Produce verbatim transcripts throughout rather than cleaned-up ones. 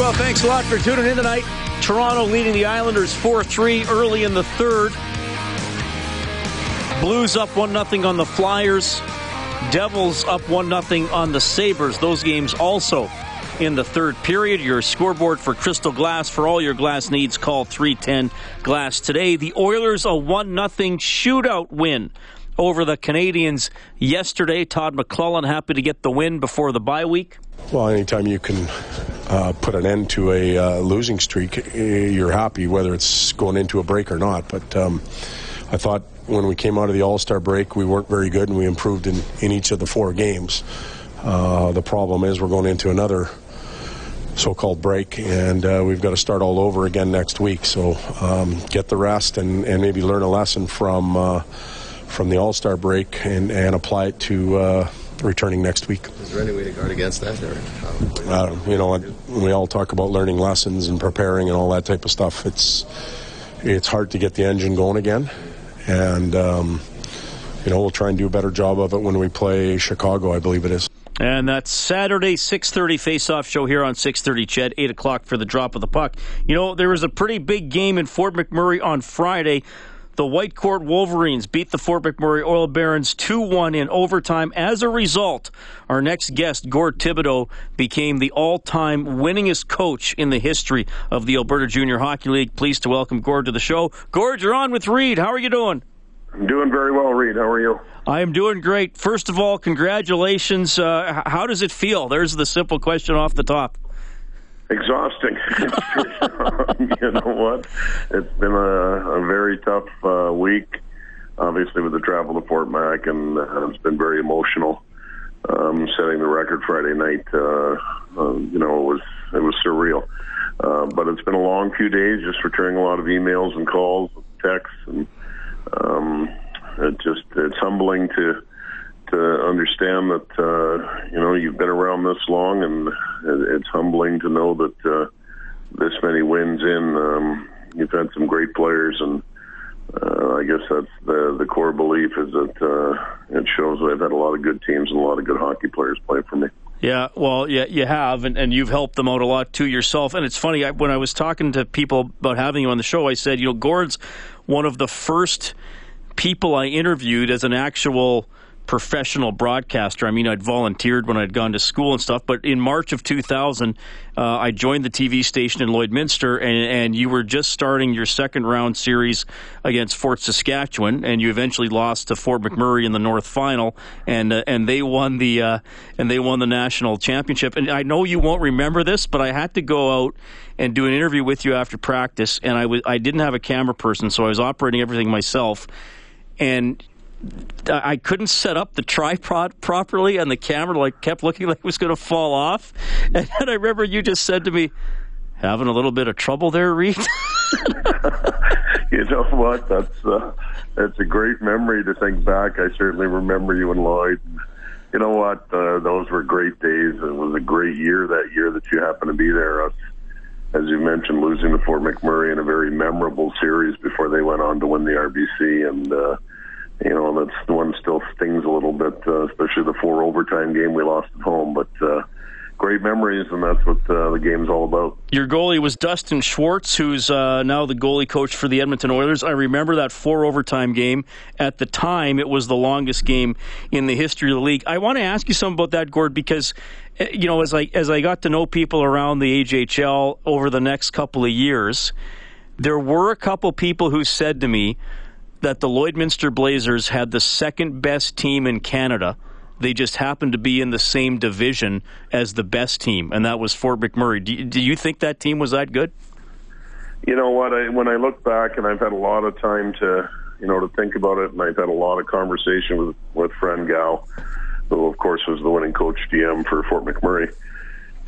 Well, thanks a lot for tuning in tonight. Toronto leading the Islanders four three early in the third. Blues up one nothing on the Flyers. Devils up one nothing on the Sabres. Those games also in the third period. Your scoreboard for Crystal Glass. For all your glass needs, call three ten glass today. The Oilers a one nothing shootout win over the Canadiens yesterday. Todd McClellan happy to get the win before the bye week. Well, anytime you can uh, put an end to a uh, losing streak, you're happy, whether it's going into a break or not. But um, I thought when we came out of the All-Star break, we weren't very good, and we improved in, in each of the four games. Uh, the problem is we're going into another so-called break, and uh, we've got to start all over again next week. So um, get the rest and, and maybe learn a lesson from uh, from the All-Star break and, and apply it to uh returning next week. Is there any way to guard against that? Or how, uh, you know, we all talk about learning lessons and preparing and all that type of stuff. It's it's hard to get the engine going again, and um, you know, we'll try and do a better job of it when we play Chicago, I believe it is. And that's Saturday, six thirty face-off show here on six thirty C H E D, eight o'clock for the drop of the puck. You know, there was a pretty big game in Fort McMurray on Friday. The Whitecourt Wolverines beat the Fort McMurray Oil Barons two one in overtime. As a result, our next guest, Gord Thibodeau, became the all-time winningest coach in the history of the Alberta Junior Hockey League. Pleased to welcome Gord to the show. Gord, you're on with Reed. How are you doing? I'm doing very well, Reed. How are you? I am doing great. First of all, congratulations. Uh, how does it feel? There's the simple question off the top. Exhausting. You know what? It's been a, a very tough uh, week, obviously, with the travel to Fort Mac, and uh, it's been very emotional. Um, setting the record Friday night, uh, uh, you know, it was it was surreal. Uh, but it's been a long few days, just returning a lot of emails and calls, and texts, and um, it just it's humbling to. to understand that, uh, you know, you've been around this long, and it's humbling to know that uh, this many wins in. Um, you've had some great players, and uh, I guess that's the, the core belief is that uh, it shows that I've had a lot of good teams and a lot of good hockey players play for me. Yeah, well, yeah, you have, and, and you've helped them out a lot, too, yourself. And it's funny, I, when I was talking to people about having you on the show, I said, you know, Gord's one of the first people I interviewed as an actual professional broadcaster. I mean, I'd volunteered when I'd gone to school and stuff, but in March of two thousand, uh, I joined the T V station in Lloydminster, and, and you were just starting your second round series against Fort Saskatchewan, and you eventually lost to Fort McMurray in the North Final, and uh, and they won the uh, and they won the national championship. And I know you won't remember this, but I had to go out and do an interview with you after practice, and I w- I didn't have a camera person, so I was operating everything myself, and I couldn't set up the tripod properly, and the camera like kept looking like it was going to fall off. And then I remember you just said to me, "Having a little bit of trouble there, Reed." You know what? That's uh, that's a great memory to think back. I certainly remember you and Lloyd. You know what? Uh, those were great days. It was a great year that year that you happened to be there. Us, as you mentioned, losing to Fort McMurray in a very memorable series before they went on to win the R B C, and Uh, you know, that's the one still stings a little bit, uh, especially the four overtime game we lost at home. But uh, great memories, and that's what uh, the game's all about. Your goalie was Dustin Schwartz, who's uh, now the goalie coach for the Edmonton Oilers. I remember that four overtime game. At the time, it was the longest game in the history of the league. I want to ask you something about that, Gord, because you know, as I as I got to know people around the A J H L over the next couple of years, there were a couple people who said to me that the Lloydminster Blazers had the second best team in Canada. They just happened to be in the same division as the best team, and that was Fort McMurray. Do you, do you think that team was that good? You know what? I, when I look back, and I've had a lot of time to, you know, to think about it, and I've had a lot of conversation with with Fran Gao, who of course was the winning coach G M for Fort McMurray,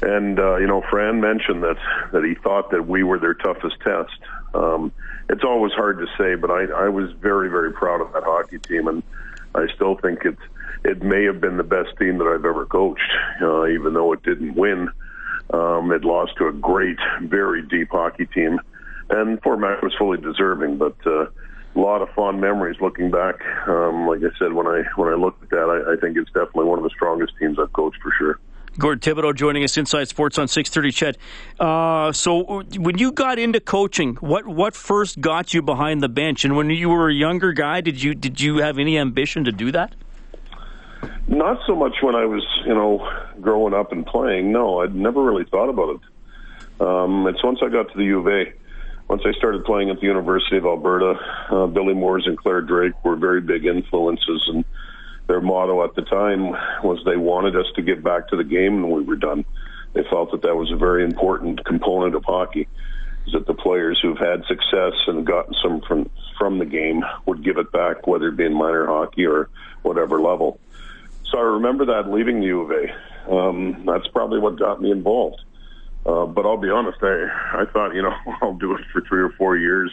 and uh, you know, Fran mentioned that that he thought that we were their toughest test. Um, it's always hard to say, but I, I was very, very proud of that hockey team, and I still think it's it may have been the best team that I've ever coached, uh, even though it didn't win. Um, it lost to a great, very deep hockey team, and Fort Mac was fully deserving, but uh, a lot of fond memories looking back. Um, like I said, when I when I looked at that, I, I think it's definitely one of the strongest teams I've coached for sure. Gord Thibodeau joining us Inside Sports on six thirty C H E D. Uh, so when you got into coaching, what, what first got you behind the bench? And when you were a younger guy, did you did you have any ambition to do that? Not so much when I was, you know, growing up and playing. No, I'd never really thought about it. Um, it's once I got to the U of A, once I started playing at the University of Alberta, uh, Billy Moores and Claire Drake were very big influences, and their motto at the time was they wanted us to give back to the game when we were done. They felt that that was a very important component of hockey, is that the players who've had success and gotten some from, from the game would give it back, whether it be in minor hockey or whatever level. So I remember that leaving the U of A. Um, that's probably what got me involved. Uh, but I'll be honest, I, I thought, you know, I'll do it for three or four years,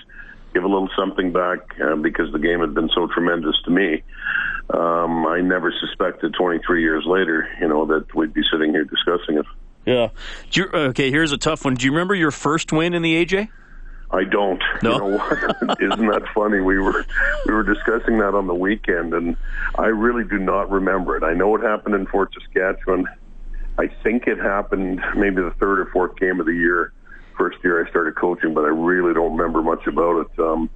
give a little something back uh, because the game had been so tremendous to me. Um, I never suspected twenty-three years later, you know, that we'd be sitting here discussing it. Yeah. Do you, okay, here's a tough one. Do you remember your first win in the A J? I don't. No. You know, isn't that funny? We were we were discussing that on the weekend, and I really do not remember it. I know it happened in Fort Saskatchewan. I think it happened maybe the third or fourth game of the year, first year I started coaching, but I really don't remember much about it. Um,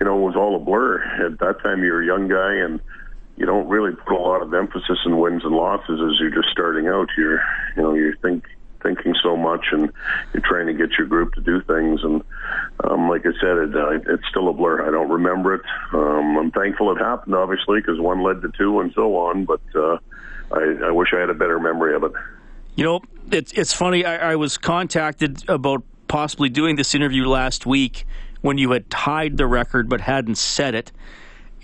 you know, it was all a blur. At that time, you were a young guy, and you don't really put a lot of emphasis on wins and losses as you're just starting out. You're, you know, you think. thinking so much, and you're trying to get your group to do things, and um, like I said, it, uh, it's still a blur. I don't remember it. Um, I'm thankful it happened, obviously, because one led to two and so on, but uh, I, I wish I had a better memory of it. You know, it's, it's funny. I, I was contacted about possibly doing this interview last week when you had tied the record but hadn't set it.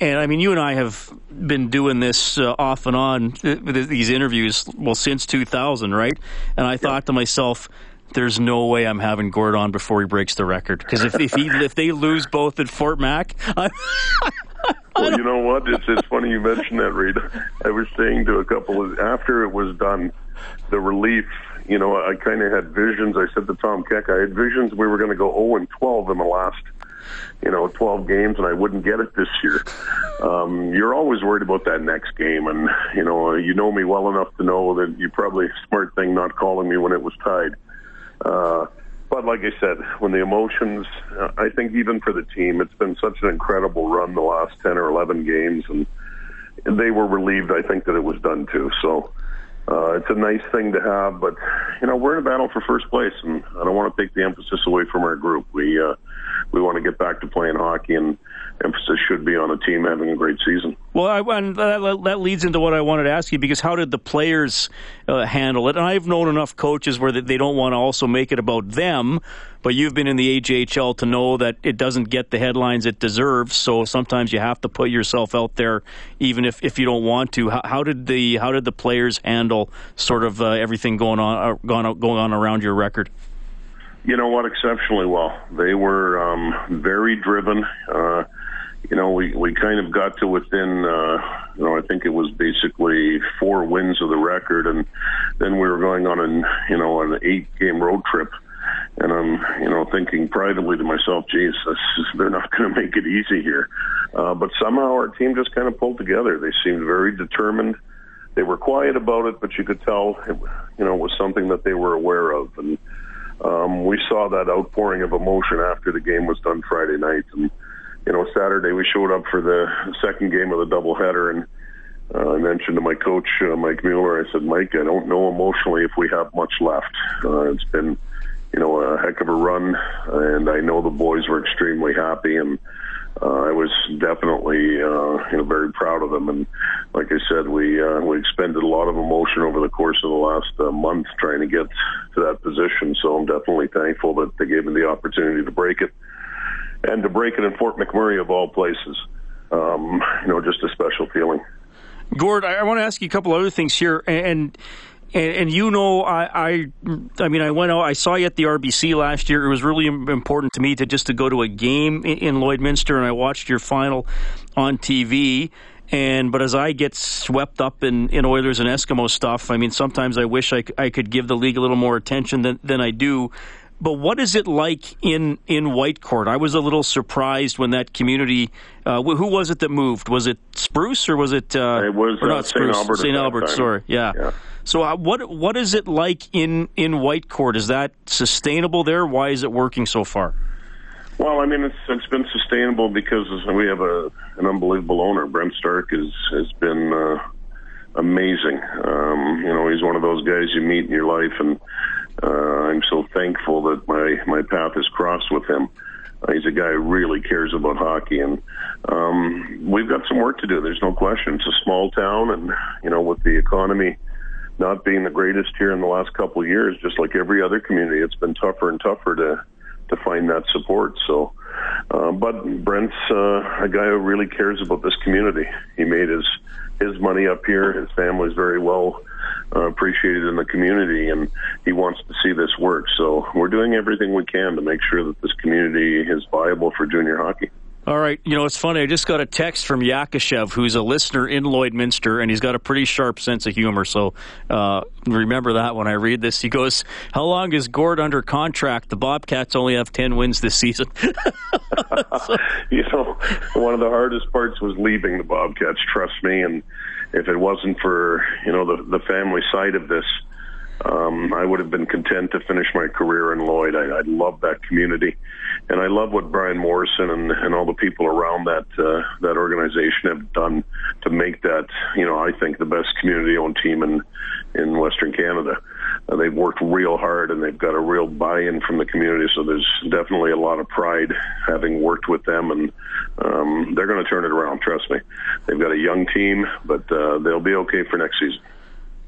And, I mean, you and I have been doing this uh, off and on, th- th- these interviews, well, since two thousand, right? And I thought yeah. to myself, there's no way I'm having Gord on before he breaks the record. Because if if, he, if they lose both at Fort Mac... I, well, you know what? It's, it's funny you mentioned that, Reed. I was saying to a couple of... After it was done, the relief, you know, I kind of had visions. I said to Tom Keck, I had visions we were going to go oh and twelve in the last... you know, twelve games, and I wouldn't get it this year. Um, you're always worried about that next game, and, you know, you know me well enough to know that you probably smart thing not calling me when it was tied. Uh, but like I said, when the emotions, uh, I think even for the team, it's been such an incredible run the last ten or eleven games, and, and they were relieved, I think, that it was done too. So uh, it's a nice thing to have, but, you know, we're in a battle for first place, and I don't want to take the emphasis away from our group. We, uh, We want to get back to playing hockey, and emphasis should be on a team having a great season. Well, I, and that, that leads into what I wanted to ask you, because how did the players uh, handle it? And I've known enough coaches where they don't want to also make it about them, but you've been in the A J H L to know that it doesn't get the headlines it deserves, so sometimes you have to put yourself out there even if, if you don't want to. How, how did the how did the players handle sort of uh, everything going on going on around your record? You know what? Exceptionally well. They were um, very driven. Uh, you know, we, we kind of got to within, uh, you know, I think it was basically four wins of the record, and then we were going on an, you know, an eight-game road trip. And I'm, you know, thinking privately to myself, geez, this is, they're not going to make it easy here. Uh, but somehow our team just kind of pulled together. They seemed very determined. They were quiet about it, but you could tell, it, you know, it was something that they were aware of. And Um, we saw that outpouring of emotion after the game was done Friday night. And, you know, Saturday we showed up for the second game of the doubleheader, and Uh, I mentioned to my coach, uh, Mike Mueller, I said, Mike, I don't know emotionally if we have much left. Uh, it's been, you know, a heck of a run, and I know the boys were extremely happy, and uh, I was definitely, uh, you know, very proud of them. And like I said, we uh, we expended a lot of emotion over the course of the last uh, month trying to get to that position, so I'm definitely thankful that they gave me the opportunity to break it, and to break it in Fort McMurray of all places. Um, you know, just a special feeling. Gord, I want to ask you a couple other things here, and and, and you know, I, I, I mean, I went out, I saw you at the R B C last year. It was really important to me to just to go to a game in, in Lloydminster, and I watched your final on T V. And but as I get swept up in, in Oilers and Eskimo stuff, I mean, sometimes I wish I, I could give the league a little more attention than than I do. But what is it like in, in Whitecourt? I was a little surprised when that community. Uh, who was it that moved? Was it Spruce or was it? Uh, it was or not uh, Spruce. Saint Albert. Saint Albert. Sorry, yeah. yeah. So uh, what what is it like in in Whitecourt? Is that sustainable there? Why is it working so far? Well, I mean, it's it's been sustainable because we have a an unbelievable owner. Brent Stark has has been uh, amazing. Um, you know, he's one of those guys you meet in your life and. Uh, I'm so thankful that my, my path is crossed with him. Uh, he's a guy who really cares about hockey, and um, we've got some work to do. There's no question. It's a small town, and you know, with the economy not being the greatest here in the last couple of years, just like every other community, it's been tougher and tougher to to find that support. So, uh, but Brent's uh, a guy who really cares about this community. He made his his money up here. His family's very well. Uh, appreciated in the community, and he wants to see this work. So we're doing everything we can to make sure that this community is viable for junior hockey. All right. You know, it's funny. I just got a text from Yakashev, who's a listener in Lloydminster, and he's got a pretty sharp sense of humor. So uh, remember that when I read this. He goes, how long is Gord under contract? The Bobcats only have ten wins this season. So, you know, one of the hardest parts was leaving the Bobcats, trust me. And if it wasn't for, you know, the, the family side of this, um, I would have been content to finish my career in Lloyd. I, I love that community. And I love what Brian Morrison and, and all the people around that uh, that organization have done to make that, you know, I think the best community-owned team in, in Western Canada. Uh, they've worked real hard, and they've got a real buy-in from the community, so there's definitely a lot of pride having worked with them, and um, they're going to turn it around, trust me. They've got a young team, but uh, they'll be okay for next season.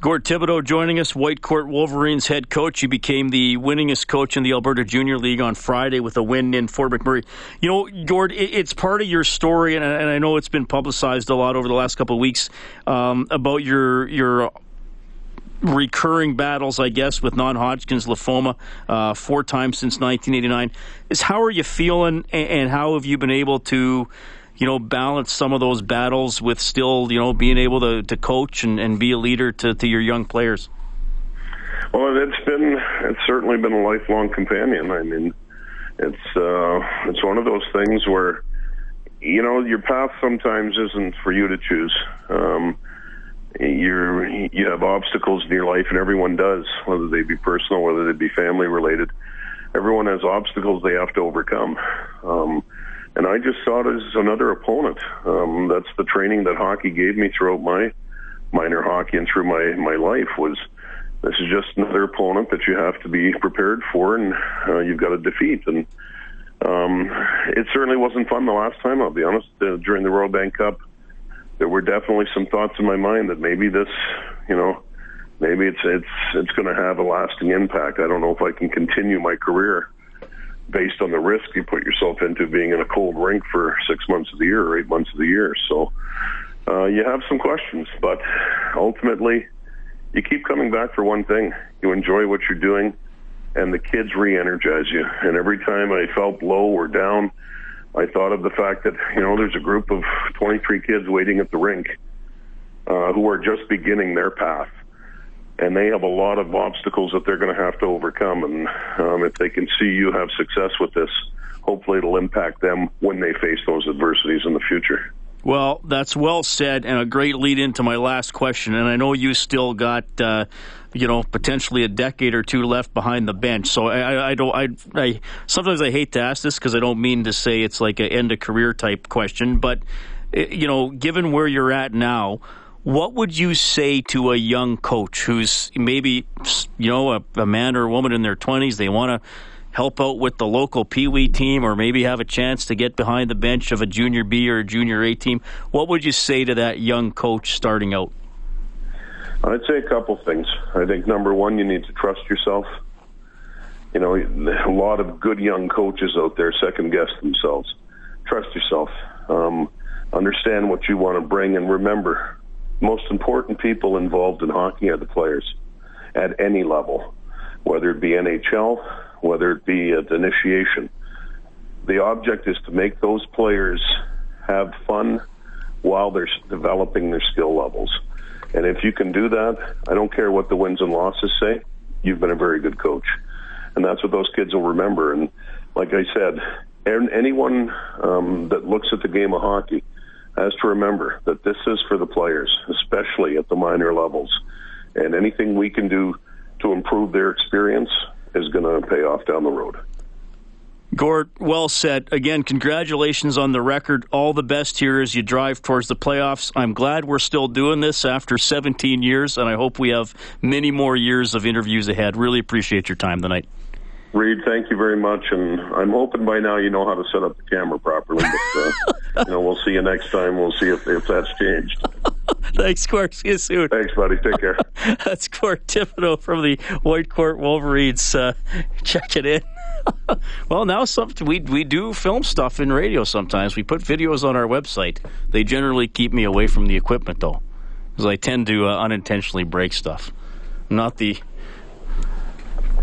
Gord Thibodeau joining us, Whitecourt Wolverines head coach. You became the winningest coach in the Alberta Junior League on Friday with a win in Fort McMurray. You know, Gord, it's part of your story, and I know it's been publicized a lot over the last couple of weeks um, about your your recurring battles, I guess, with non-Hodgkin's lymphoma, uh, four times since nineteen eighty-nine. Is how are you feeling, and how have you been able to, you know, balance some of those battles with still, you know, being able to, to coach and, and be a leader to, to your young players? Well, it's been, it's certainly been a lifelong companion. I mean, it's, uh, it's one of those things where, you know, your path sometimes isn't for you to choose. Um, you're, you have obstacles in your life, and everyone does, whether they be personal, whether they be family related. Everyone has obstacles they have to overcome. Um, And I just saw it as another opponent. Um, that's the training that hockey gave me throughout my minor hockey and through my, my life was this is just another opponent that you have to be prepared for, and uh, you've got to defeat. And um, it certainly wasn't fun the last time, I'll be honest. Uh, during the Royal Bank Cup, there were definitely some thoughts in my mind that maybe this, you know, maybe it's it's it's going to have a lasting impact. I don't know if I can continue my career based on the risk you put yourself into being in a cold rink for six months of the year or eight months of the year. So uh, you have some questions, but ultimately you keep coming back for one thing. You enjoy what you're doing, and the kids re-energize you. And every time I felt low or down, I thought of the fact that, you know, there's a group of twenty-three kids waiting at the rink uh, who are just beginning their path. And they have a lot of obstacles that they're going to have to overcome. And um, if they can see you have success with this, hopefully it'll impact them when they face those adversities in the future. Well, that's well said, and a great lead into my last question. And I know you still got, uh, you know, potentially a decade or two left behind the bench. So I, I don't, I, I sometimes I hate to ask this because I don't mean to say it's like an end of career type question, but you know, given where you're at now, What would you say to a young coach who's maybe, you know, a, a man or a woman in their twenties, they want to help out with the local Pee Wee team or maybe have a chance to get behind the bench of a Junior B or a Junior A team? What would you say to that young coach starting out? I'd say a couple things. I think, number one, you need to trust yourself. You know, a lot of good young coaches out there second-guess themselves. Trust yourself. Um, understand what you want to bring, and remember, most important people involved in hockey are the players at any level, whether it be N H L, whether it be at initiation. The object is to make those players have fun while they're developing their skill levels. And if you can do that, I don't care what the wins and losses say, you've been a very good coach. And that's what those kids will remember. And like I said, anyone um, that looks at the game of hockey has to remember that this is for the players, especially at the minor levels. And anything we can do to improve their experience is going to pay off down the road. Gord, well said. Again, congratulations on the record. All the best here as you drive towards the playoffs. I'm glad we're still doing this after seventeen years, and I hope we have many more years of interviews ahead. Really appreciate your time tonight. Reed, thank you very much, and I'm hoping by now you know how to set up the camera properly. But, uh, you know, we'll see you next time. We'll see if, if that's changed. Thanks, Gord. See you soon. Thanks, buddy. Take care. That's Gord Thibodeau from the Whitecourt Wolverines. Uh, check it in. Well, now some, we we do film stuff in radio sometimes. We put videos on our website. They generally keep me away from the equipment, though, because I tend to uh, unintentionally break stuff. I'm not the,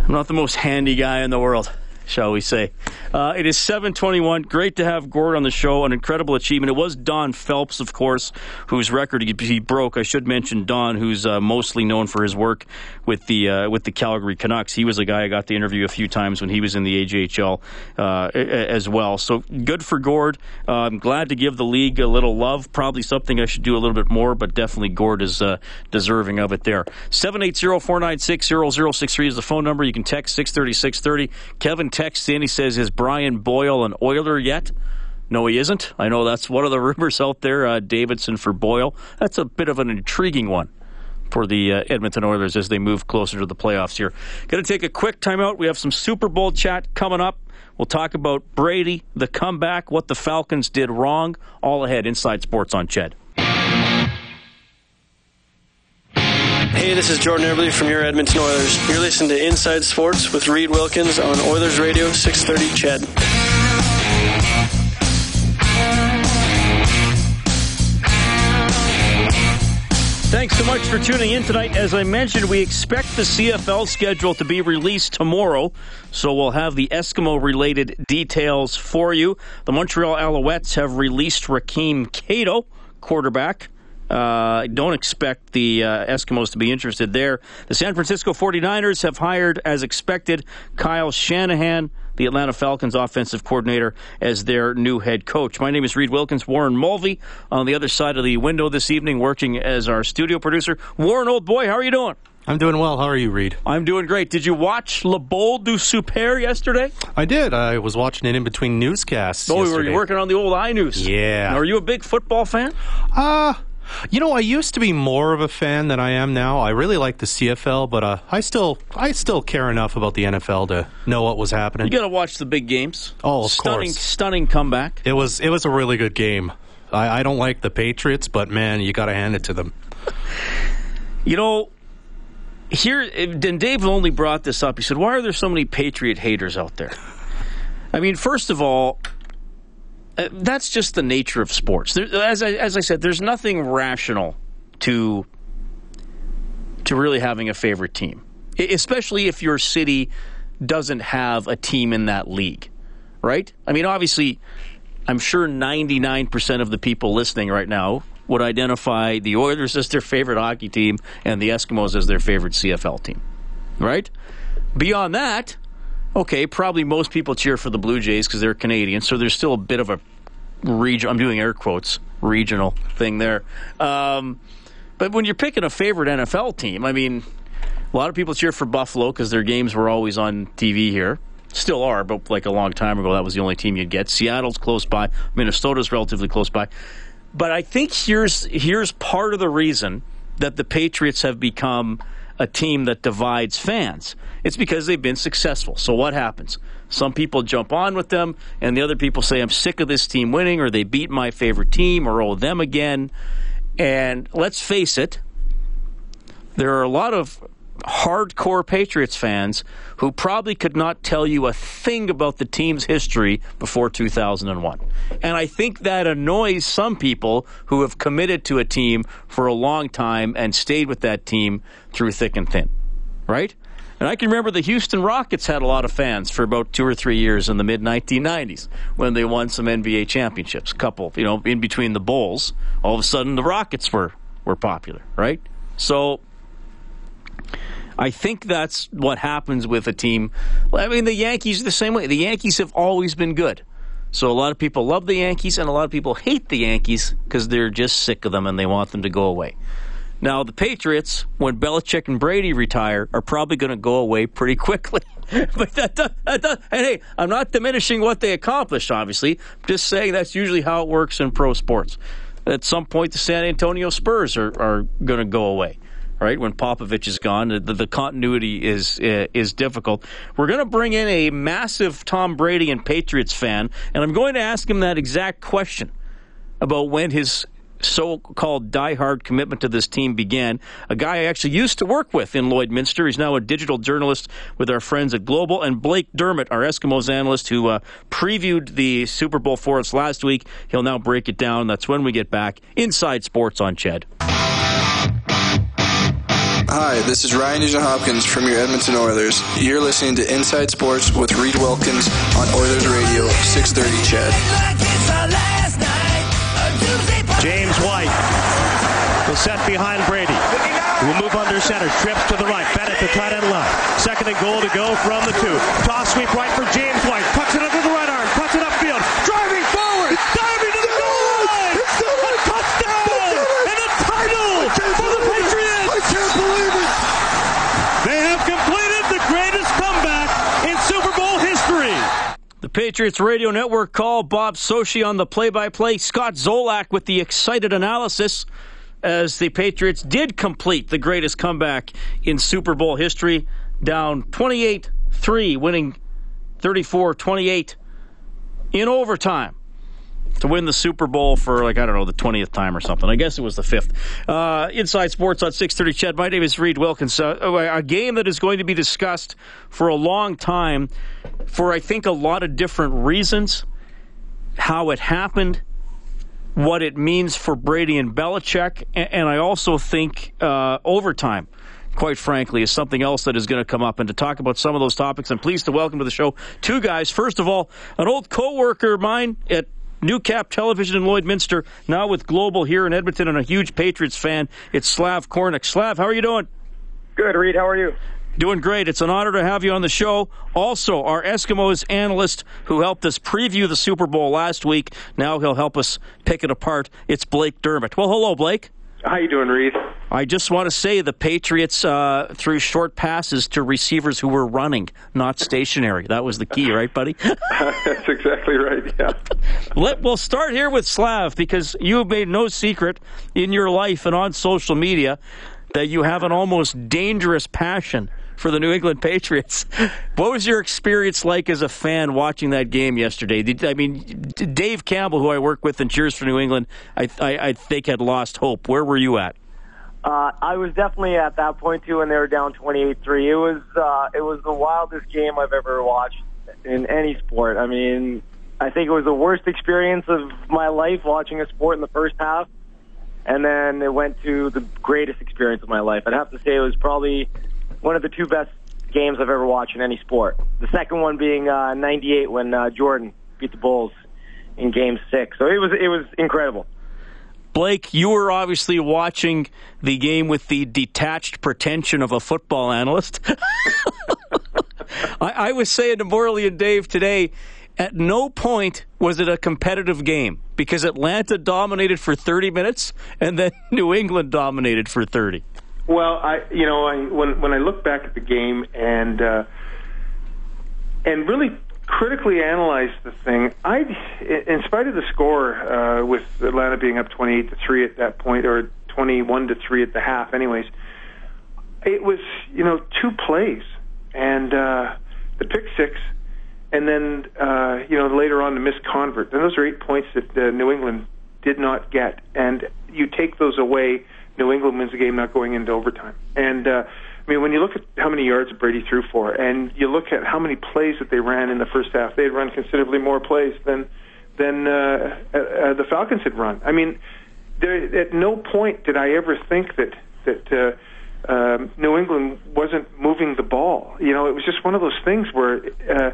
I'm not the most handy guy in the world, shall we say. Uh, it is seven twenty-one. Great to have Gord on the show. An incredible achievement. It was Don Phelps, of course, whose record he, he broke. I should mention Don, who's uh, mostly known for his work with the uh, with the Calgary Canucks. He was a guy I got to interview a few times when he was in the A J H L uh, as well. So good for Gord. Uh, I'm glad to give the league a little love. Probably something I should do a little bit more, but definitely Gord is uh, deserving of it there. seven eight zero, four nine six, zero zero six three is the phone number. You can text six thirty, six thirty. Kevin texts in. He says, is Brian Boyle an Oiler yet? No, he isn't. I know that's one of the rumors out there, uh, Davidson for Boyle. That's a bit of an intriguing one for the uh, Edmonton Oilers as they move closer to the playoffs here. Going to take a quick timeout. We have some Super Bowl chat coming up. We'll talk about Brady, the comeback, what the Falcons did wrong, all ahead inside sports on CHED. Hey, this is Jordan Everly from your Edmonton Oilers. You're listening to Inside Sports with Reed Wilkins on Oilers Radio six thirty C H E D. Thanks so much for tuning in tonight. As I mentioned, we expect the C F L schedule to be released tomorrow, so we'll have the Eskimo-related details for you. The Montreal Alouettes have released Rakim Cato, quarterback. I uh, don't expect the uh, Eskimos to be interested there. The San Francisco forty-niners have hired, as expected, Kyle Shanahan, the Atlanta Falcons offensive coordinator, as their new head coach. My name is Reed Wilkins. Warren Mulvey on the other side of the window this evening, working as our studio producer. Warren, old boy, how are you doing? I'm doing well. How are you, Reed? I'm doing great. Did you watch Le Bowl du Super yesterday? I did. I was watching it in between newscasts Oh, yesterday. Were you working on the old iNews? Yeah. Now, are you a big football fan? Uh... You know, I used to be more of a fan than I am now. I really like the C F L, but uh, I still I still care enough about the N F L to know what was happening. You got to watch the big games. Oh, of stunning, course. Stunning comeback. It was it was a really good game. I, I don't like the Patriots, but, man, you got to hand it to them. You know, here, and Dave only brought this up. He said, why are there so many Patriot haters out there? I mean, first of all, Uh, that's just the nature of sports. There, as I as I said, there's nothing rational to to really having a favorite team, I, especially if your city doesn't have a team in that league, right? I mean, obviously, I'm sure ninety-nine percent of the people listening right now would identify the Oilers as their favorite hockey team and the Eskimos as their favorite C F L team, right? Beyond that, okay, probably most people cheer for the Blue Jays because they're Canadian, so there's still a bit of a region. I'm doing air quotes, regional thing there. Um, but when you're picking a favorite N F L team, I mean, a lot of people cheer for Buffalo because their games were always on T V here. Still are, but like a long time ago, that was the only team you'd get. Seattle's close by. Minnesota's relatively close by. But I think here's here's part of the reason that the Patriots have become a team that divides fans. It's because they've been successful. So what happens? Some people jump on with them, and the other people say, I'm sick of this team winning, or they beat my favorite team, or oh, them again. And let's face it, there are a lot of hardcore Patriots fans who probably could not tell you a thing about the team's history before two thousand one. And I think that annoys some people who have committed to a team for a long time and stayed with that team through thick and thin, right? And I can remember the Houston Rockets had a lot of fans for about two or three years in the mid nineteen nineties when they won some N B A championships, a couple, you know, in between the Bulls. All of a sudden, the Rockets were, were popular, right? So I think that's what happens with a team. I mean, the Yankees are the same way. The Yankees have always been good. So a lot of people love the Yankees, and a lot of people hate the Yankees because they're just sick of them and they want them to go away. Now, the Patriots, when Belichick and Brady retire, are probably going to go away pretty quickly. But that, does, that does, and hey, I'm not diminishing what they accomplished, obviously. I'm just saying that's usually how it works in pro sports. At some point, the San Antonio Spurs are, are going to go away, right? When Popovich is gone, the, the continuity is uh, is difficult. We're going to bring in a massive Tom Brady and Patriots fan, and I'm going to ask him that exact question about when his so-called diehard commitment to this team began. A guy I actually used to work with in Lloydminster. He's now a digital journalist with our friends at Global. And Blake Dermott, our Eskimos analyst, who uh, previewed the Super Bowl for us last week. He'll now break it down. That's when we get back. Inside Sports on CHED. Hi, this is Ryan Nugent-Hopkins from your Edmonton Oilers. You're listening to Inside Sports with Reed Wilkins on Oilers Radio, six thirty CHED. James White will set behind Brady. Will move under center. Trips to the right. Bennett to tight end left. Second and goal to go from the two. Toss sweep right for James White. Pucks it under the right arm. Puts it upfield. Driving forward. Diving to the goal line. A touchdown. And a title for the Patriots. I can't believe it. They have completed the greatest comeback in Super Bowl history. The Patriots Radio Network call. Bob Sochi on the play-by-play. Scott Zolak with the excited analysis as the Patriots did complete the greatest comeback in Super Bowl history. Down twenty-eight three, winning thirty-four twenty-eight in overtime to win the Super Bowl for, like, I don't know, the twentieth time or something. I guess it was the fifth. Uh, Inside Sports on six thirty CHED. My name is Reed Wilkins. Uh, a game that is going to be discussed for a long time, for I think a lot of different reasons, how it happened, what it means for Brady and Belichick, and I also think uh, overtime, quite frankly, is something else that is going to come up. And to talk about some of those topics, I'm pleased to welcome to the show two guys. First of all, an old co-worker of mine at Newcap Television in Lloydminster, now with Global here in Edmonton, and a huge Patriots fan. It's Slav Kornick. Slav, how are you doing? Good, Reed. How are you? Doing great. It's an honor to have you on the show. Also, our Eskimos analyst who helped us preview the Super Bowl last week. Now he'll help us pick it apart. It's Blake Dermott. Well, hello, Blake. How you doing, Reed? I just want to say the Patriots uh, threw short passes to receivers who were running, not stationary. That was the key, right, buddy? That's exactly right, yeah. Let, we'll start here with Slav, because you have made no secret in your life and on social media that you have an almost dangerous passion for the New England Patriots. What was your experience like as a fan watching that game yesterday? Did, I mean, Dave Campbell, who I work with and cheers for New England, I, I, I think had lost hope. Where were you at? Uh, I was definitely at that point, too, when they were down twenty-eight three. It was uh, it was the wildest game I've ever watched in any sport. I mean, I think it was the worst experience of my life watching a sport in the first half, and then it went to the greatest experience of my life. I'd have to say it was probably one of the two best games I've ever watched in any sport. The second one being uh, ninety-eight when uh, Jordan beat the Bulls in Game Six. So it was it was incredible. Blake, you were obviously watching the game with the detached pretension of a football analyst. I, I was saying to Morley and Dave today, at no point was it a competitive game because Atlanta dominated for thirty minutes and then New England dominated for thirty. Well, I, you know, I, when when I look back at the game and uh, and really critically analyzed the thing, I, in spite of the score uh, with Atlanta being up twenty-eight to three at that point, or twenty-one to three at the half anyways, it was, you know, two plays and uh, the pick six, and then, uh, you know, later on the missed convert. And those are eight points that uh, New England did not get. And you take those away, New England wins the game, not going into overtime. And, uh, I mean, when you look at how many yards Brady threw for, and you look at how many plays that they ran in the first half, they had run considerably more plays than than uh, uh, uh, the Falcons had run. I mean, there, at no point did I ever think that that uh, uh, New England wasn't moving the ball. You know, it was just one of those things where uh,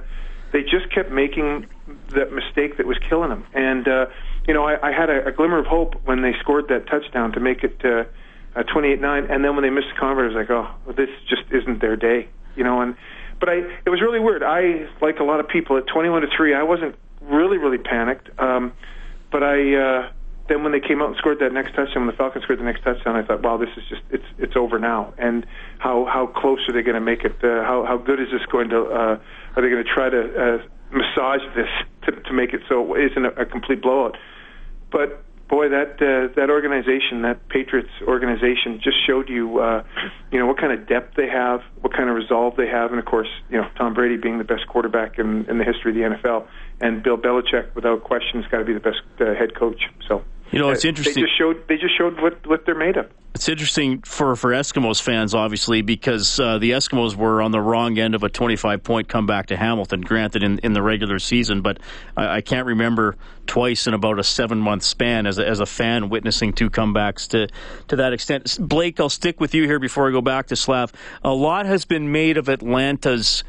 they just kept making that mistake that was killing them. And uh, you know, I, I had a, a glimmer of hope when they scored that touchdown to make it. Uh, Uh, twenty-eight nine, and then when they missed the convert, I was like, oh, well, this just isn't their day, you know. And but I, it was really weird. I, like a lot of people, at twenty-one to three, I wasn't really, really panicked. Um, but I, uh, then when they came out and scored that next touchdown, when the Falcons scored the next touchdown, I thought, wow, this is just, it's, it's over now. And how, how close are they going to make it? Uh, how, how good is this going to? Uh, are they going to try to uh, massage this to, to make it so it isn't a, a complete blowout? But boy, that uh, that organization, that Patriots organization, just showed you, uh, you know, what kind of depth they have, what kind of resolve they have, and of course, you know, Tom Brady being the best quarterback in, in the history of the N F L, and Bill Belichick, without question, has got to be the best uh, head coach. So, you know, it's interesting. They just showed they just showed what, what they're made of. It's interesting for, for Eskimos fans, obviously, because uh, the Eskimos were on the wrong end of a twenty-five point comeback to Hamilton, granted in, in the regular season, but I, I can't remember twice in about a seven-month span as a, as a fan witnessing two comebacks to, to that extent. Blake, I'll stick with you here before I go back to Slav. A lot has been made of Atlanta's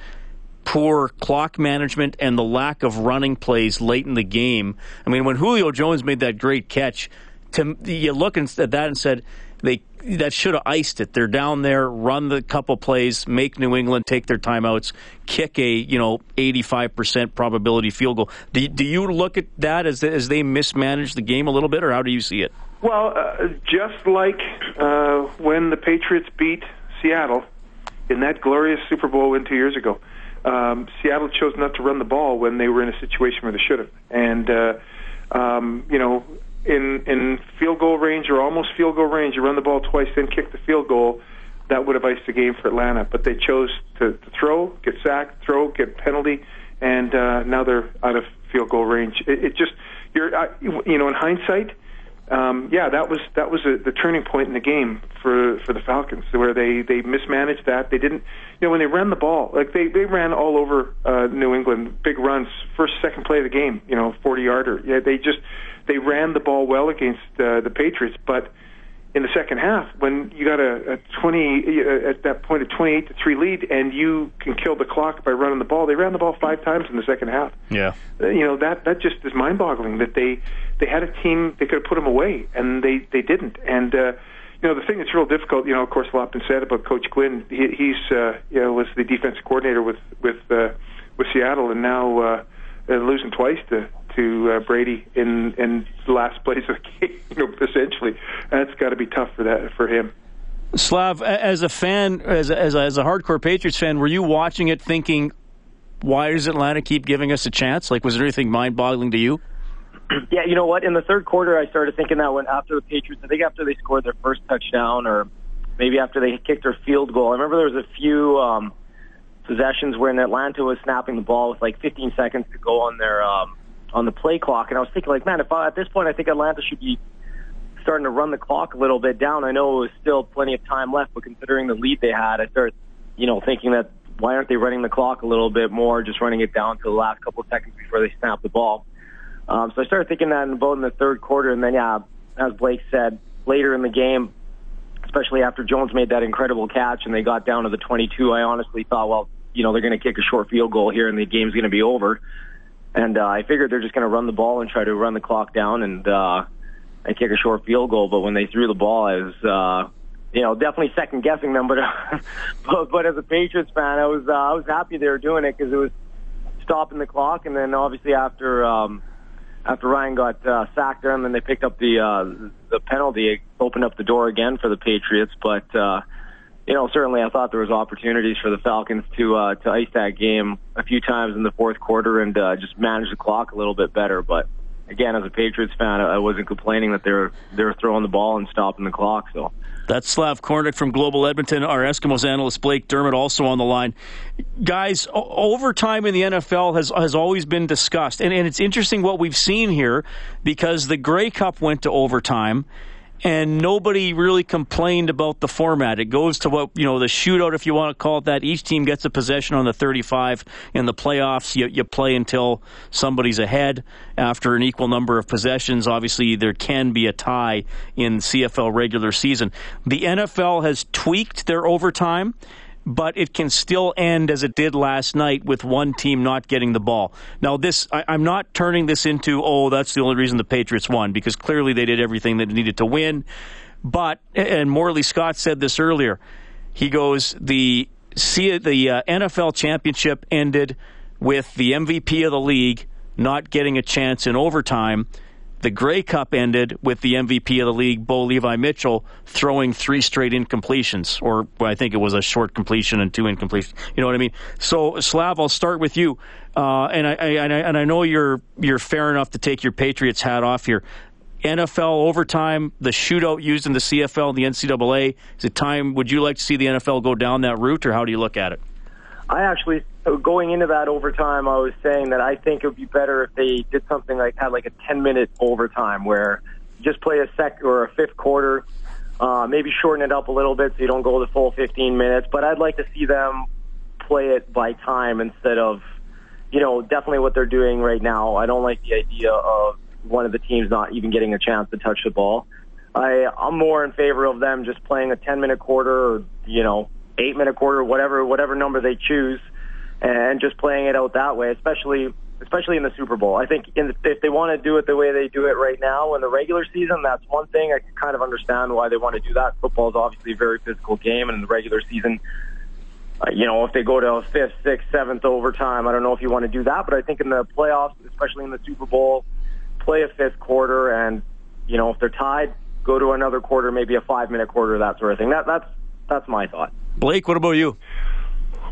poor clock management and the lack of running plays late in the game. I mean, when Julio Jones made that great catch, to, you look at that and said, They that should have iced it. They're down there, run the couple plays, make New England take their timeouts, kick a, you know, eighty-five percent probability field goal. Do, do you look at that as as they mismanage the game a little bit, or how do you see it? Well, uh, just like uh, when the Patriots beat Seattle in that glorious Super Bowl win two years ago, um, Seattle chose not to run the ball when they were in a situation where they should have, and uh, um, you know. In, in field goal range or almost field goal range, you run the ball twice, then kick the field goal, that would have iced the game for Atlanta. But they chose to, to throw, get sacked, throw, get penalty, and uh, now they're out of field goal range. It, it just, you're, uh, you know, in hindsight, um, yeah, that was that was a, the turning point in the game for for the Falcons, where they, they mismanaged that. They didn't, you know, when they ran the ball, like they, they ran all over uh, New England, big runs, first, second play of the game, you know, forty-yarder. Yeah, they just... They ran the ball well against uh, the Patriots, but in the second half, when you got a, a twenty uh, at that point a twenty-eight to three lead, and you can kill the clock by running the ball, they ran the ball five times in the second half. Yeah, uh, you know that that just is mind-boggling that they they had a team they could have put them away, and they they didn't. And uh, you know the thing that's real difficult, you know, of course, a lot been said about Coach Quinn. He, he's uh, you know was the defensive coordinator with with uh, with Seattle, and now uh, losing twice to. to uh, Brady in in the last place of the game, you know, essentially. That's got to be tough for that for him. Slav, as a fan, as a, as, a, as a hardcore Patriots fan, were you watching it thinking, why does Atlanta keep giving us a chance? Like, was there anything mind-boggling to you? Yeah, you know what? In the third quarter, I started thinking that when after the Patriots, I think after they scored their first touchdown or maybe after they kicked their field goal, I remember there was a few um, possessions where Atlanta was snapping the ball with like fifteen seconds to go on their um, – on the play clock, and I was thinking, like, man, if I, at this point I think Atlanta should be starting to run the clock a little bit down. I know it was still plenty of time left, but considering the lead they had, I started, you know, thinking that why aren't they running the clock a little bit more, just running it down to the last couple of seconds before they snap the ball. Um, so I started thinking that in about in the third quarter, and then, yeah, as Blake said, later in the game, especially after Jones made that incredible catch and they got down to the twenty-two, I honestly thought, well, you know, they're going to kick a short field goal here and the game's going to be over. And uh, I figured they're just going to run the ball and try to run the clock down and uh, and kick a short field goal. But when they threw the ball, I was, uh, you know, definitely second guessing them. But, but but as a Patriots fan, I was uh, I was happy they were doing it because it was stopping the clock. And then obviously after um, after Ryan got uh, sacked there, and then they picked up the uh, the penalty, it opened up the door again for the Patriots. But uh, you know, certainly I thought there was opportunities for the Falcons to uh, to ice that game a few times in the fourth quarter and uh, just manage the clock a little bit better. But again, as a Patriots fan, I wasn't complaining that they were they were throwing the ball and stopping the clock. So that's Slav Kornick from Global Edmonton. Our Eskimos analyst Blake Dermott also on the line. Guys, o- overtime in the N F L has has always been discussed, and and it's interesting what we've seen here because the Grey Cup went to overtime. And nobody really complained about the format. It goes to what, you know, the shootout, if you want to call it that. Each team gets a possession on the thirty-five. In the playoffs, you, you play until somebody's ahead. After an equal number of possessions, obviously there can be a tie in C F L regular season. The N F L has tweaked their overtime, but it can still end as it did last night with one team not getting the ball. Now, this I, I'm not turning this into, oh, that's the only reason the Patriots won, because clearly they did everything that needed to win. But, and Morley Scott said this earlier, he goes, the, see, the uh, N F L championship ended with the M V P of the league not getting a chance in overtime. The Grey Cup ended with the M V P of the league, Bo Levi Mitchell, throwing three straight incompletions, or I think it was a short completion and two incompletions. You know what I mean? So, Slav, I'll start with you, uh, and I, I and I know you're you're fair enough to take your Patriots hat off here. N F L overtime, the shootout used in the C F L and the N C double A. Is it time? Would you like to see the N F L go down that route, or how do you look at it? I actually, going into that overtime, I was saying that I think it would be better if they did something like, had like a ten-minute overtime where you just play a sec or a fifth quarter, uh, maybe shorten it up a little bit so you don't go the full fifteen minutes. But I'd like to see them play it by time instead of, you know, definitely what they're doing right now. I don't like the idea of one of the teams not even getting a chance to touch the ball. I, I'm more in favor of them just playing a ten-minute quarter or, you know, eight-minute quarter, whatever whatever number they choose, and just playing it out that way, especially especially in the Super Bowl. I think in the, if they want to do it the way they do it right now in the regular season, that's one thing. I can kind of understand why they want to do that. Football is obviously a very physical game, and in the regular season, uh, you know, if they go to a fifth, sixth, seventh overtime, I don't know if you want to do that, but I think in the playoffs, especially in the Super Bowl, play a fifth quarter, and, you know, if they're tied, go to another quarter, maybe a five-minute quarter, that sort of thing. That that's that's my thought. Blake, what about you?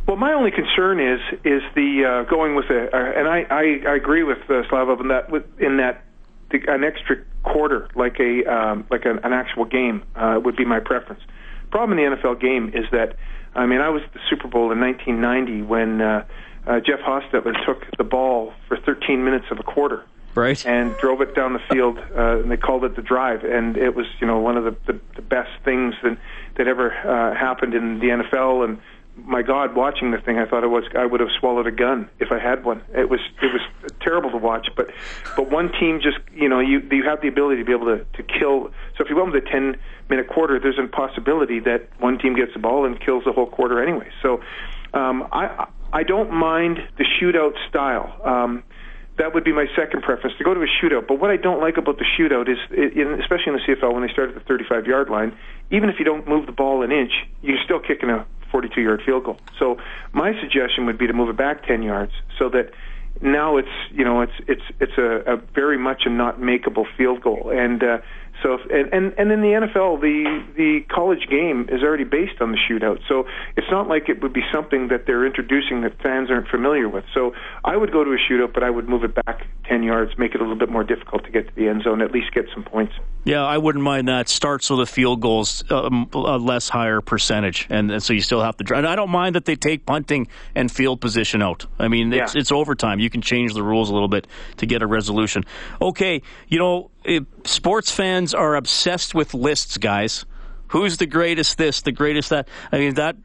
Well, my only concern is is the uh, going with a, uh, and I, I, I agree with uh, Slava in that with, in that the, an extra quarter, like a um, like an, an actual game, uh, would be my preference. Problem in the N F L game is that, I mean, I was at the Super Bowl in nineteen ninety when uh, uh, Jeff Hostetler took the ball for thirteen minutes of a quarter, right, and drove it down the field, uh, and they called it the drive, and it was, you know, one of the the, the best things that that ever uh, happened in the N F L. And my God, watching the thing, I thought it was I would have swallowed a gun if I had one. It was it was terrible to watch, but but one team just, you know, you you have the ability to be able to, to kill. So if you went with a ten minute quarter, there's a possibility that one team gets the ball and kills the whole quarter anyway. So um, I I don't mind the shootout style. Um, That would be my second preference, to go to a shootout. But what I don't like about the shootout is, especially in the C F L, when they start at the thirty-five-yard line, even if you don't move the ball an inch, you're still kicking a forty-two-yard field goal. So my suggestion would be to move it back ten yards so that now it's, you know, it's it's it's a, a very much a not makeable field goal. And uh, so if, and, and and in the N F L, the the college game is already based on the shootout. So it's not like it would be something that they're introducing that fans aren't familiar with. So I would go to a shootout, but I would move it back ten yards, make it a little bit more difficult to get to the end zone, at least get some points. Yeah, I wouldn't mind that. Starts with a field goals, um, a less higher percentage, and so you still have to drive. And I don't mind that they take punting and field position out. I mean, it's, yeah. it's overtime. You can change the rules a little bit to get a resolution. Okay, you know, it, sports fans are obsessed with lists, guys. Who's the greatest this, the greatest that? I mean, that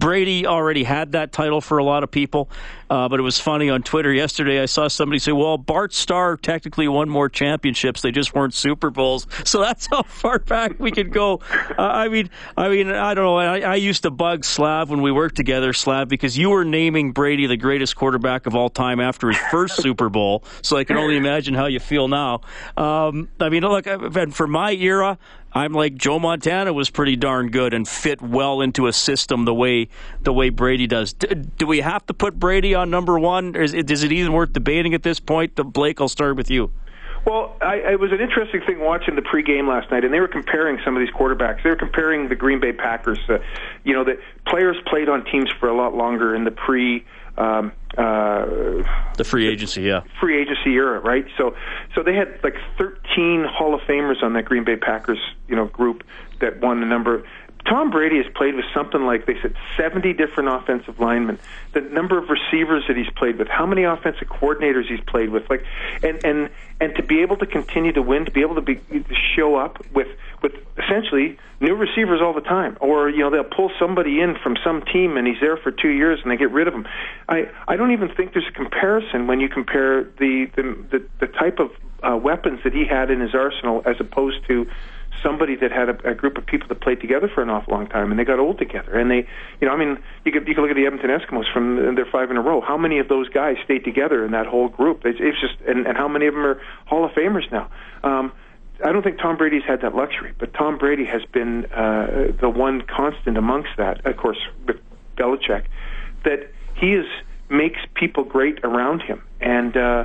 Brady already had that title for a lot of people, uh, but it was funny on Twitter yesterday. I saw somebody say, well, Bart Starr technically won more championships. They just weren't Super Bowls. So that's how far back we could go. Uh, I mean, I mean, I don't know. I, I used to bug Slav when we worked together, Slav, because you were naming Brady the greatest quarterback of all time after his first Super Bowl. So I can only imagine how you feel now. Um, I mean, look, for my era, I'm like, Joe Montana was pretty darn good and fit well into a system the way the way Brady does. D- do we have to put Brady on number one? Or is, it, is it even worth debating at this point? Blake, I'll start with you. Well, I, it was an interesting thing watching the pregame last night, and they were comparing some of these quarterbacks. They were comparing the Green Bay Packers. Uh, you know, that players played on teams for a lot longer in the pre um, uh, the free agency, yeah, free agency era, right? So, so they had like thirteen Hall of Famers on that Green Bay Packers, you know, group that won the number. Tom Brady has played with something like, they said, seventy different offensive linemen. The number of receivers that he's played with, how many offensive coordinators he's played with, like, and and, and to be able to continue to win, to be able to be to show up with with essentially new receivers all the time, or you know they'll pull somebody in from some team and he's there for two years and they get rid of him. I I don't even think there's a comparison when you compare the the the, the type of uh, weapons that he had in his arsenal as opposed to somebody that had a, a group of people that played together for an awful long time, and they got old together. And they, you know, I mean, you could you could look at the Edmonton Eskimos from their five in a row. How many of those guys stayed together in that whole group? It's, it's just, and, and how many of them are Hall of Famers now? Um, I don't think Tom Brady's had that luxury, but Tom Brady has been uh, the one constant amongst that, of course, with Belichick, that he is makes people great around him. And, uh,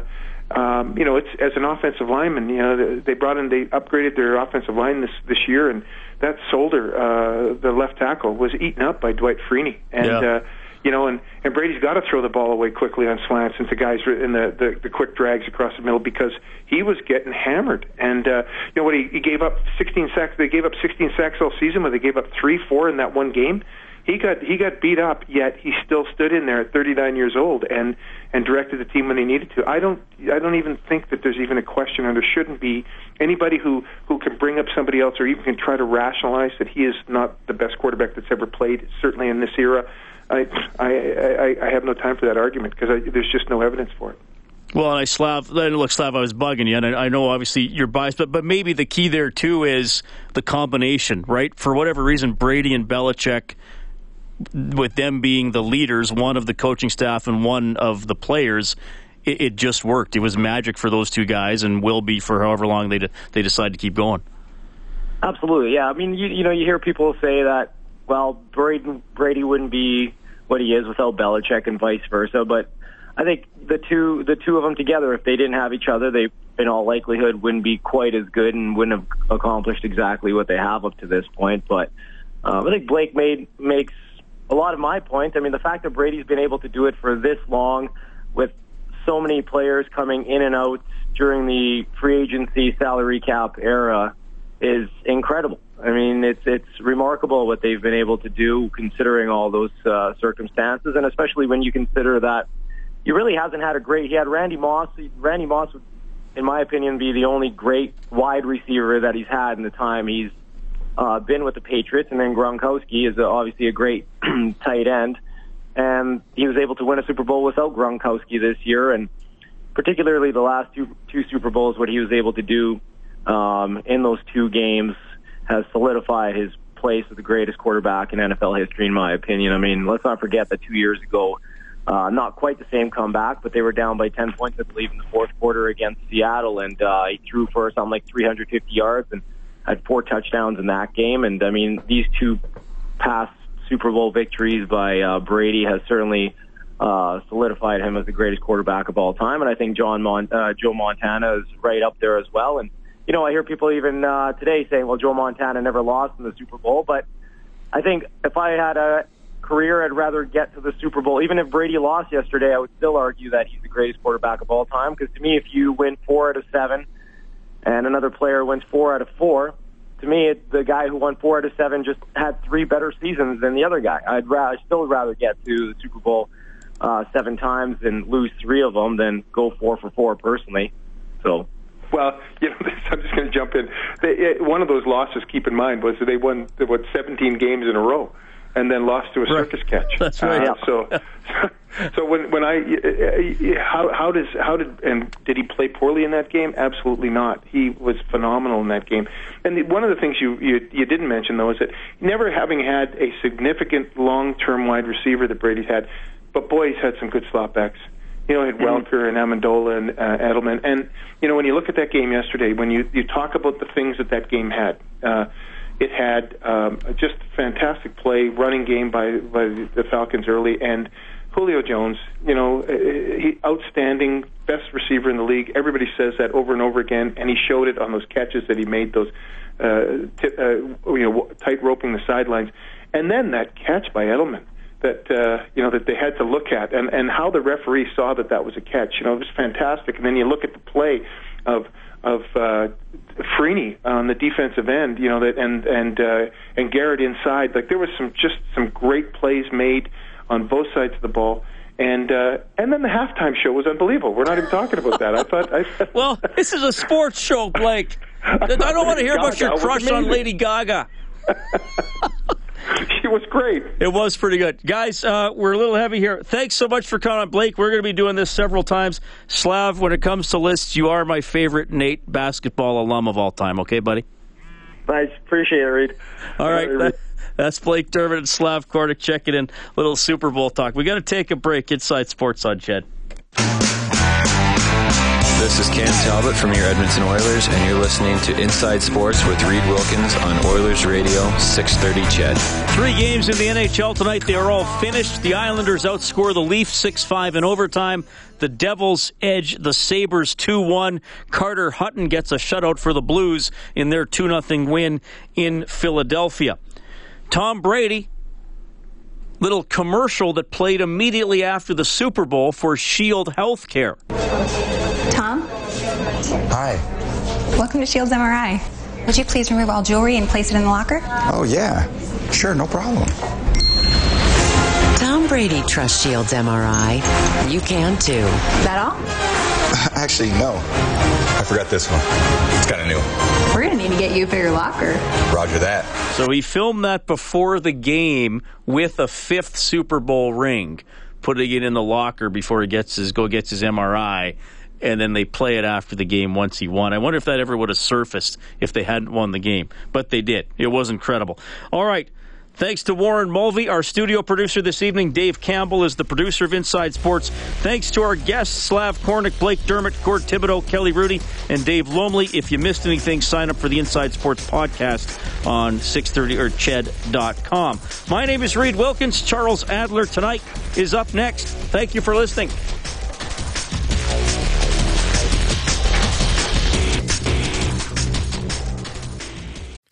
Um, you know, it's as an offensive lineman, you know, they brought in, they upgraded their offensive line this this year, and that Solder, uh, the left tackle, was eaten up by Dwight Freeney, and yeah. uh, you know, and, and Brady's got to throw the ball away quickly on slants and the guys in the, the the quick drags across the middle because he was getting hammered, and uh, you know what, he, he gave up sixteen sacks. They gave up sixteen sacks all season, but they gave up three, four in that one game. He got he got beat up, yet he still stood in there at thirty-nine years old and, and directed the team when he needed to. I don't I don't even think that there's even a question, or there shouldn't be anybody who, who can bring up somebody else or even can try to rationalize that he is not the best quarterback that's ever played, certainly in this era. I I, I, I have no time for that argument because there's just no evidence for it. Well, and I Slav, look, Slav, I was bugging you, and I, I know obviously you're biased, but, but maybe the key there too is the combination, right? For whatever reason, Brady and Belichick, with them being the leaders, one of the coaching staff and one of the players, it, it just worked. It was magic for those two guys and will be for however long they de- they decide to keep going. Absolutely, yeah. I mean, you, you know, you hear people say that, well, Brady, Brady wouldn't be what he is without Belichick and vice versa, but I think the two the two of them together, if they didn't have each other, they in all likelihood wouldn't be quite as good and wouldn't have accomplished exactly what they have up to this point. But uh, I think Blake made makes a lot of my points. I mean, the fact that Brady's been able to do it for this long with so many players coming in and out during the free agency salary cap era is incredible. I mean, it's it's remarkable what they've been able to do considering all those uh, circumstances, and especially when you consider that he really hasn't had a great... He had Randy Moss. Randy Moss would, in my opinion, be the only great wide receiver that he's had in the time he's Uh, been with the Patriots, and then Gronkowski is a, obviously a great tight end, and he was able to win a Super Bowl without Gronkowski this year, and particularly the last two two Super Bowls, what he was able to do um, in those two games has solidified his place as the greatest quarterback in N F L history, in my opinion. I mean, let's not forget that two years ago, uh, not quite the same comeback, but they were down by ten points, I believe, in the fourth quarter against Seattle, and uh, he threw for something like three hundred fifty yards, and had four touchdowns in that game, and I mean these two past Super Bowl victories by uh, Brady has certainly uh, solidified him as the greatest quarterback of all time. And I think John Mon- uh, Joe Montana is right up there as well. And you know, I hear people even uh, today saying, "Well, Joe Montana never lost in the Super Bowl." But I think if I had a career, I'd rather get to the Super Bowl. Even if Brady lost yesterday, I would still argue that he's the greatest quarterback of all time. Because to me, if you win four out of seven, and another player wins four out of four, to me, it, the guy who won four out of seven just had three better seasons than the other guy. I'd rather, still rather get to the Super Bowl uh, seven times and lose three of them than go four for four personally. So, well, you know, I'm just going to jump in. They, it, one of those losses, keep in mind, was that they won what seventeen games in a row, and then lost to a right. circus catch. That's right. Uh, yeah. So. So when when I how how does how did and did he play poorly in that game? Absolutely not. He was phenomenal in that game. And the, one of the things you, you you didn't mention though is that never having had a significant long-term wide receiver that Brady's had, but boy, he's had some good slot backs. You know, he had Welker and Amendola and uh, Edelman. And you know, when you look at that game yesterday, when you you talk about the things that that game had. Uh, It had um, just fantastic play, running game by, by the Falcons early, and Julio Jones, you know, he, outstanding, best receiver in the league. Everybody says that over and over again, and he showed it on those catches that he made, those uh, t- uh, you know, tight roping the sidelines, and then that catch by Edelman that uh, you know that they had to look at, and, and how the referee saw that that was a catch. You know, it was fantastic. And then you look at the play of of uh, Freeney on the defensive end, you know, that and and uh, and Garrett inside. Like, there was some just some great plays made on both sides of the ball. And uh, and then the halftime show was unbelievable. We're not even talking about that. I thought. I, well, this is a sports show, Blake. I don't want to hear Gaga about your crush on Lady Gaga. It was great. It was pretty good. Guys, uh, we're a little heavy here. Thanks so much for coming on, Blake. We're going to be doing this several times. Slav, when it comes to lists, you are my favorite Nate basketball alum of all time. Okay, buddy? Nice. Appreciate it, Reed. All right. That, that's Blake Dermott and Slav Kornick checking in. Little Super Bowl talk. We got to take a break. Inside Sports on CHED. This is Cam Talbot from your Edmonton Oilers, and you're listening to Inside Sports with Reed Wilkins on Oilers Radio six thirty CHED. Three games in the N H L tonight. They are all finished. The Islanders outscore the Leafs six five in overtime. The Devils edge the Sabres two one. Carter Hutton gets a shutout for the Blues in their two nothing win in Philadelphia. Tom Brady, little commercial that played immediately after the Super Bowl for Shield Healthcare. Tom? Hi. Welcome to Shield's M R I. Would you please remove all jewelry and place it in the locker? Oh, yeah. Sure, no problem. Tom Brady trusts Shield's M R I. You can, too. Is that all? Actually, no. I forgot this one. It's kind of new. We're going to need to get you a bigger locker. Roger that. So he filmed that before the game with a fifth Super Bowl ring, putting it in the locker before he gets his go gets his M R I. And then they play it after the game once he won. I wonder if that ever would have surfaced if they hadn't won the game. But they did. It was incredible. All right. Thanks to Warren Mulvey, our studio producer this evening. Dave Campbell is the producer of Inside Sports. Thanks to our guests, Slav Kornick, Blake Dermott, Gord Thibodeau, Kelly Rudy, and Dave Lumley. If you missed anything, sign up for the Inside Sports podcast on six thirty or ched dot com. My name is Reed Wilkins. Charles Adler tonight is up next. Thank you for listening.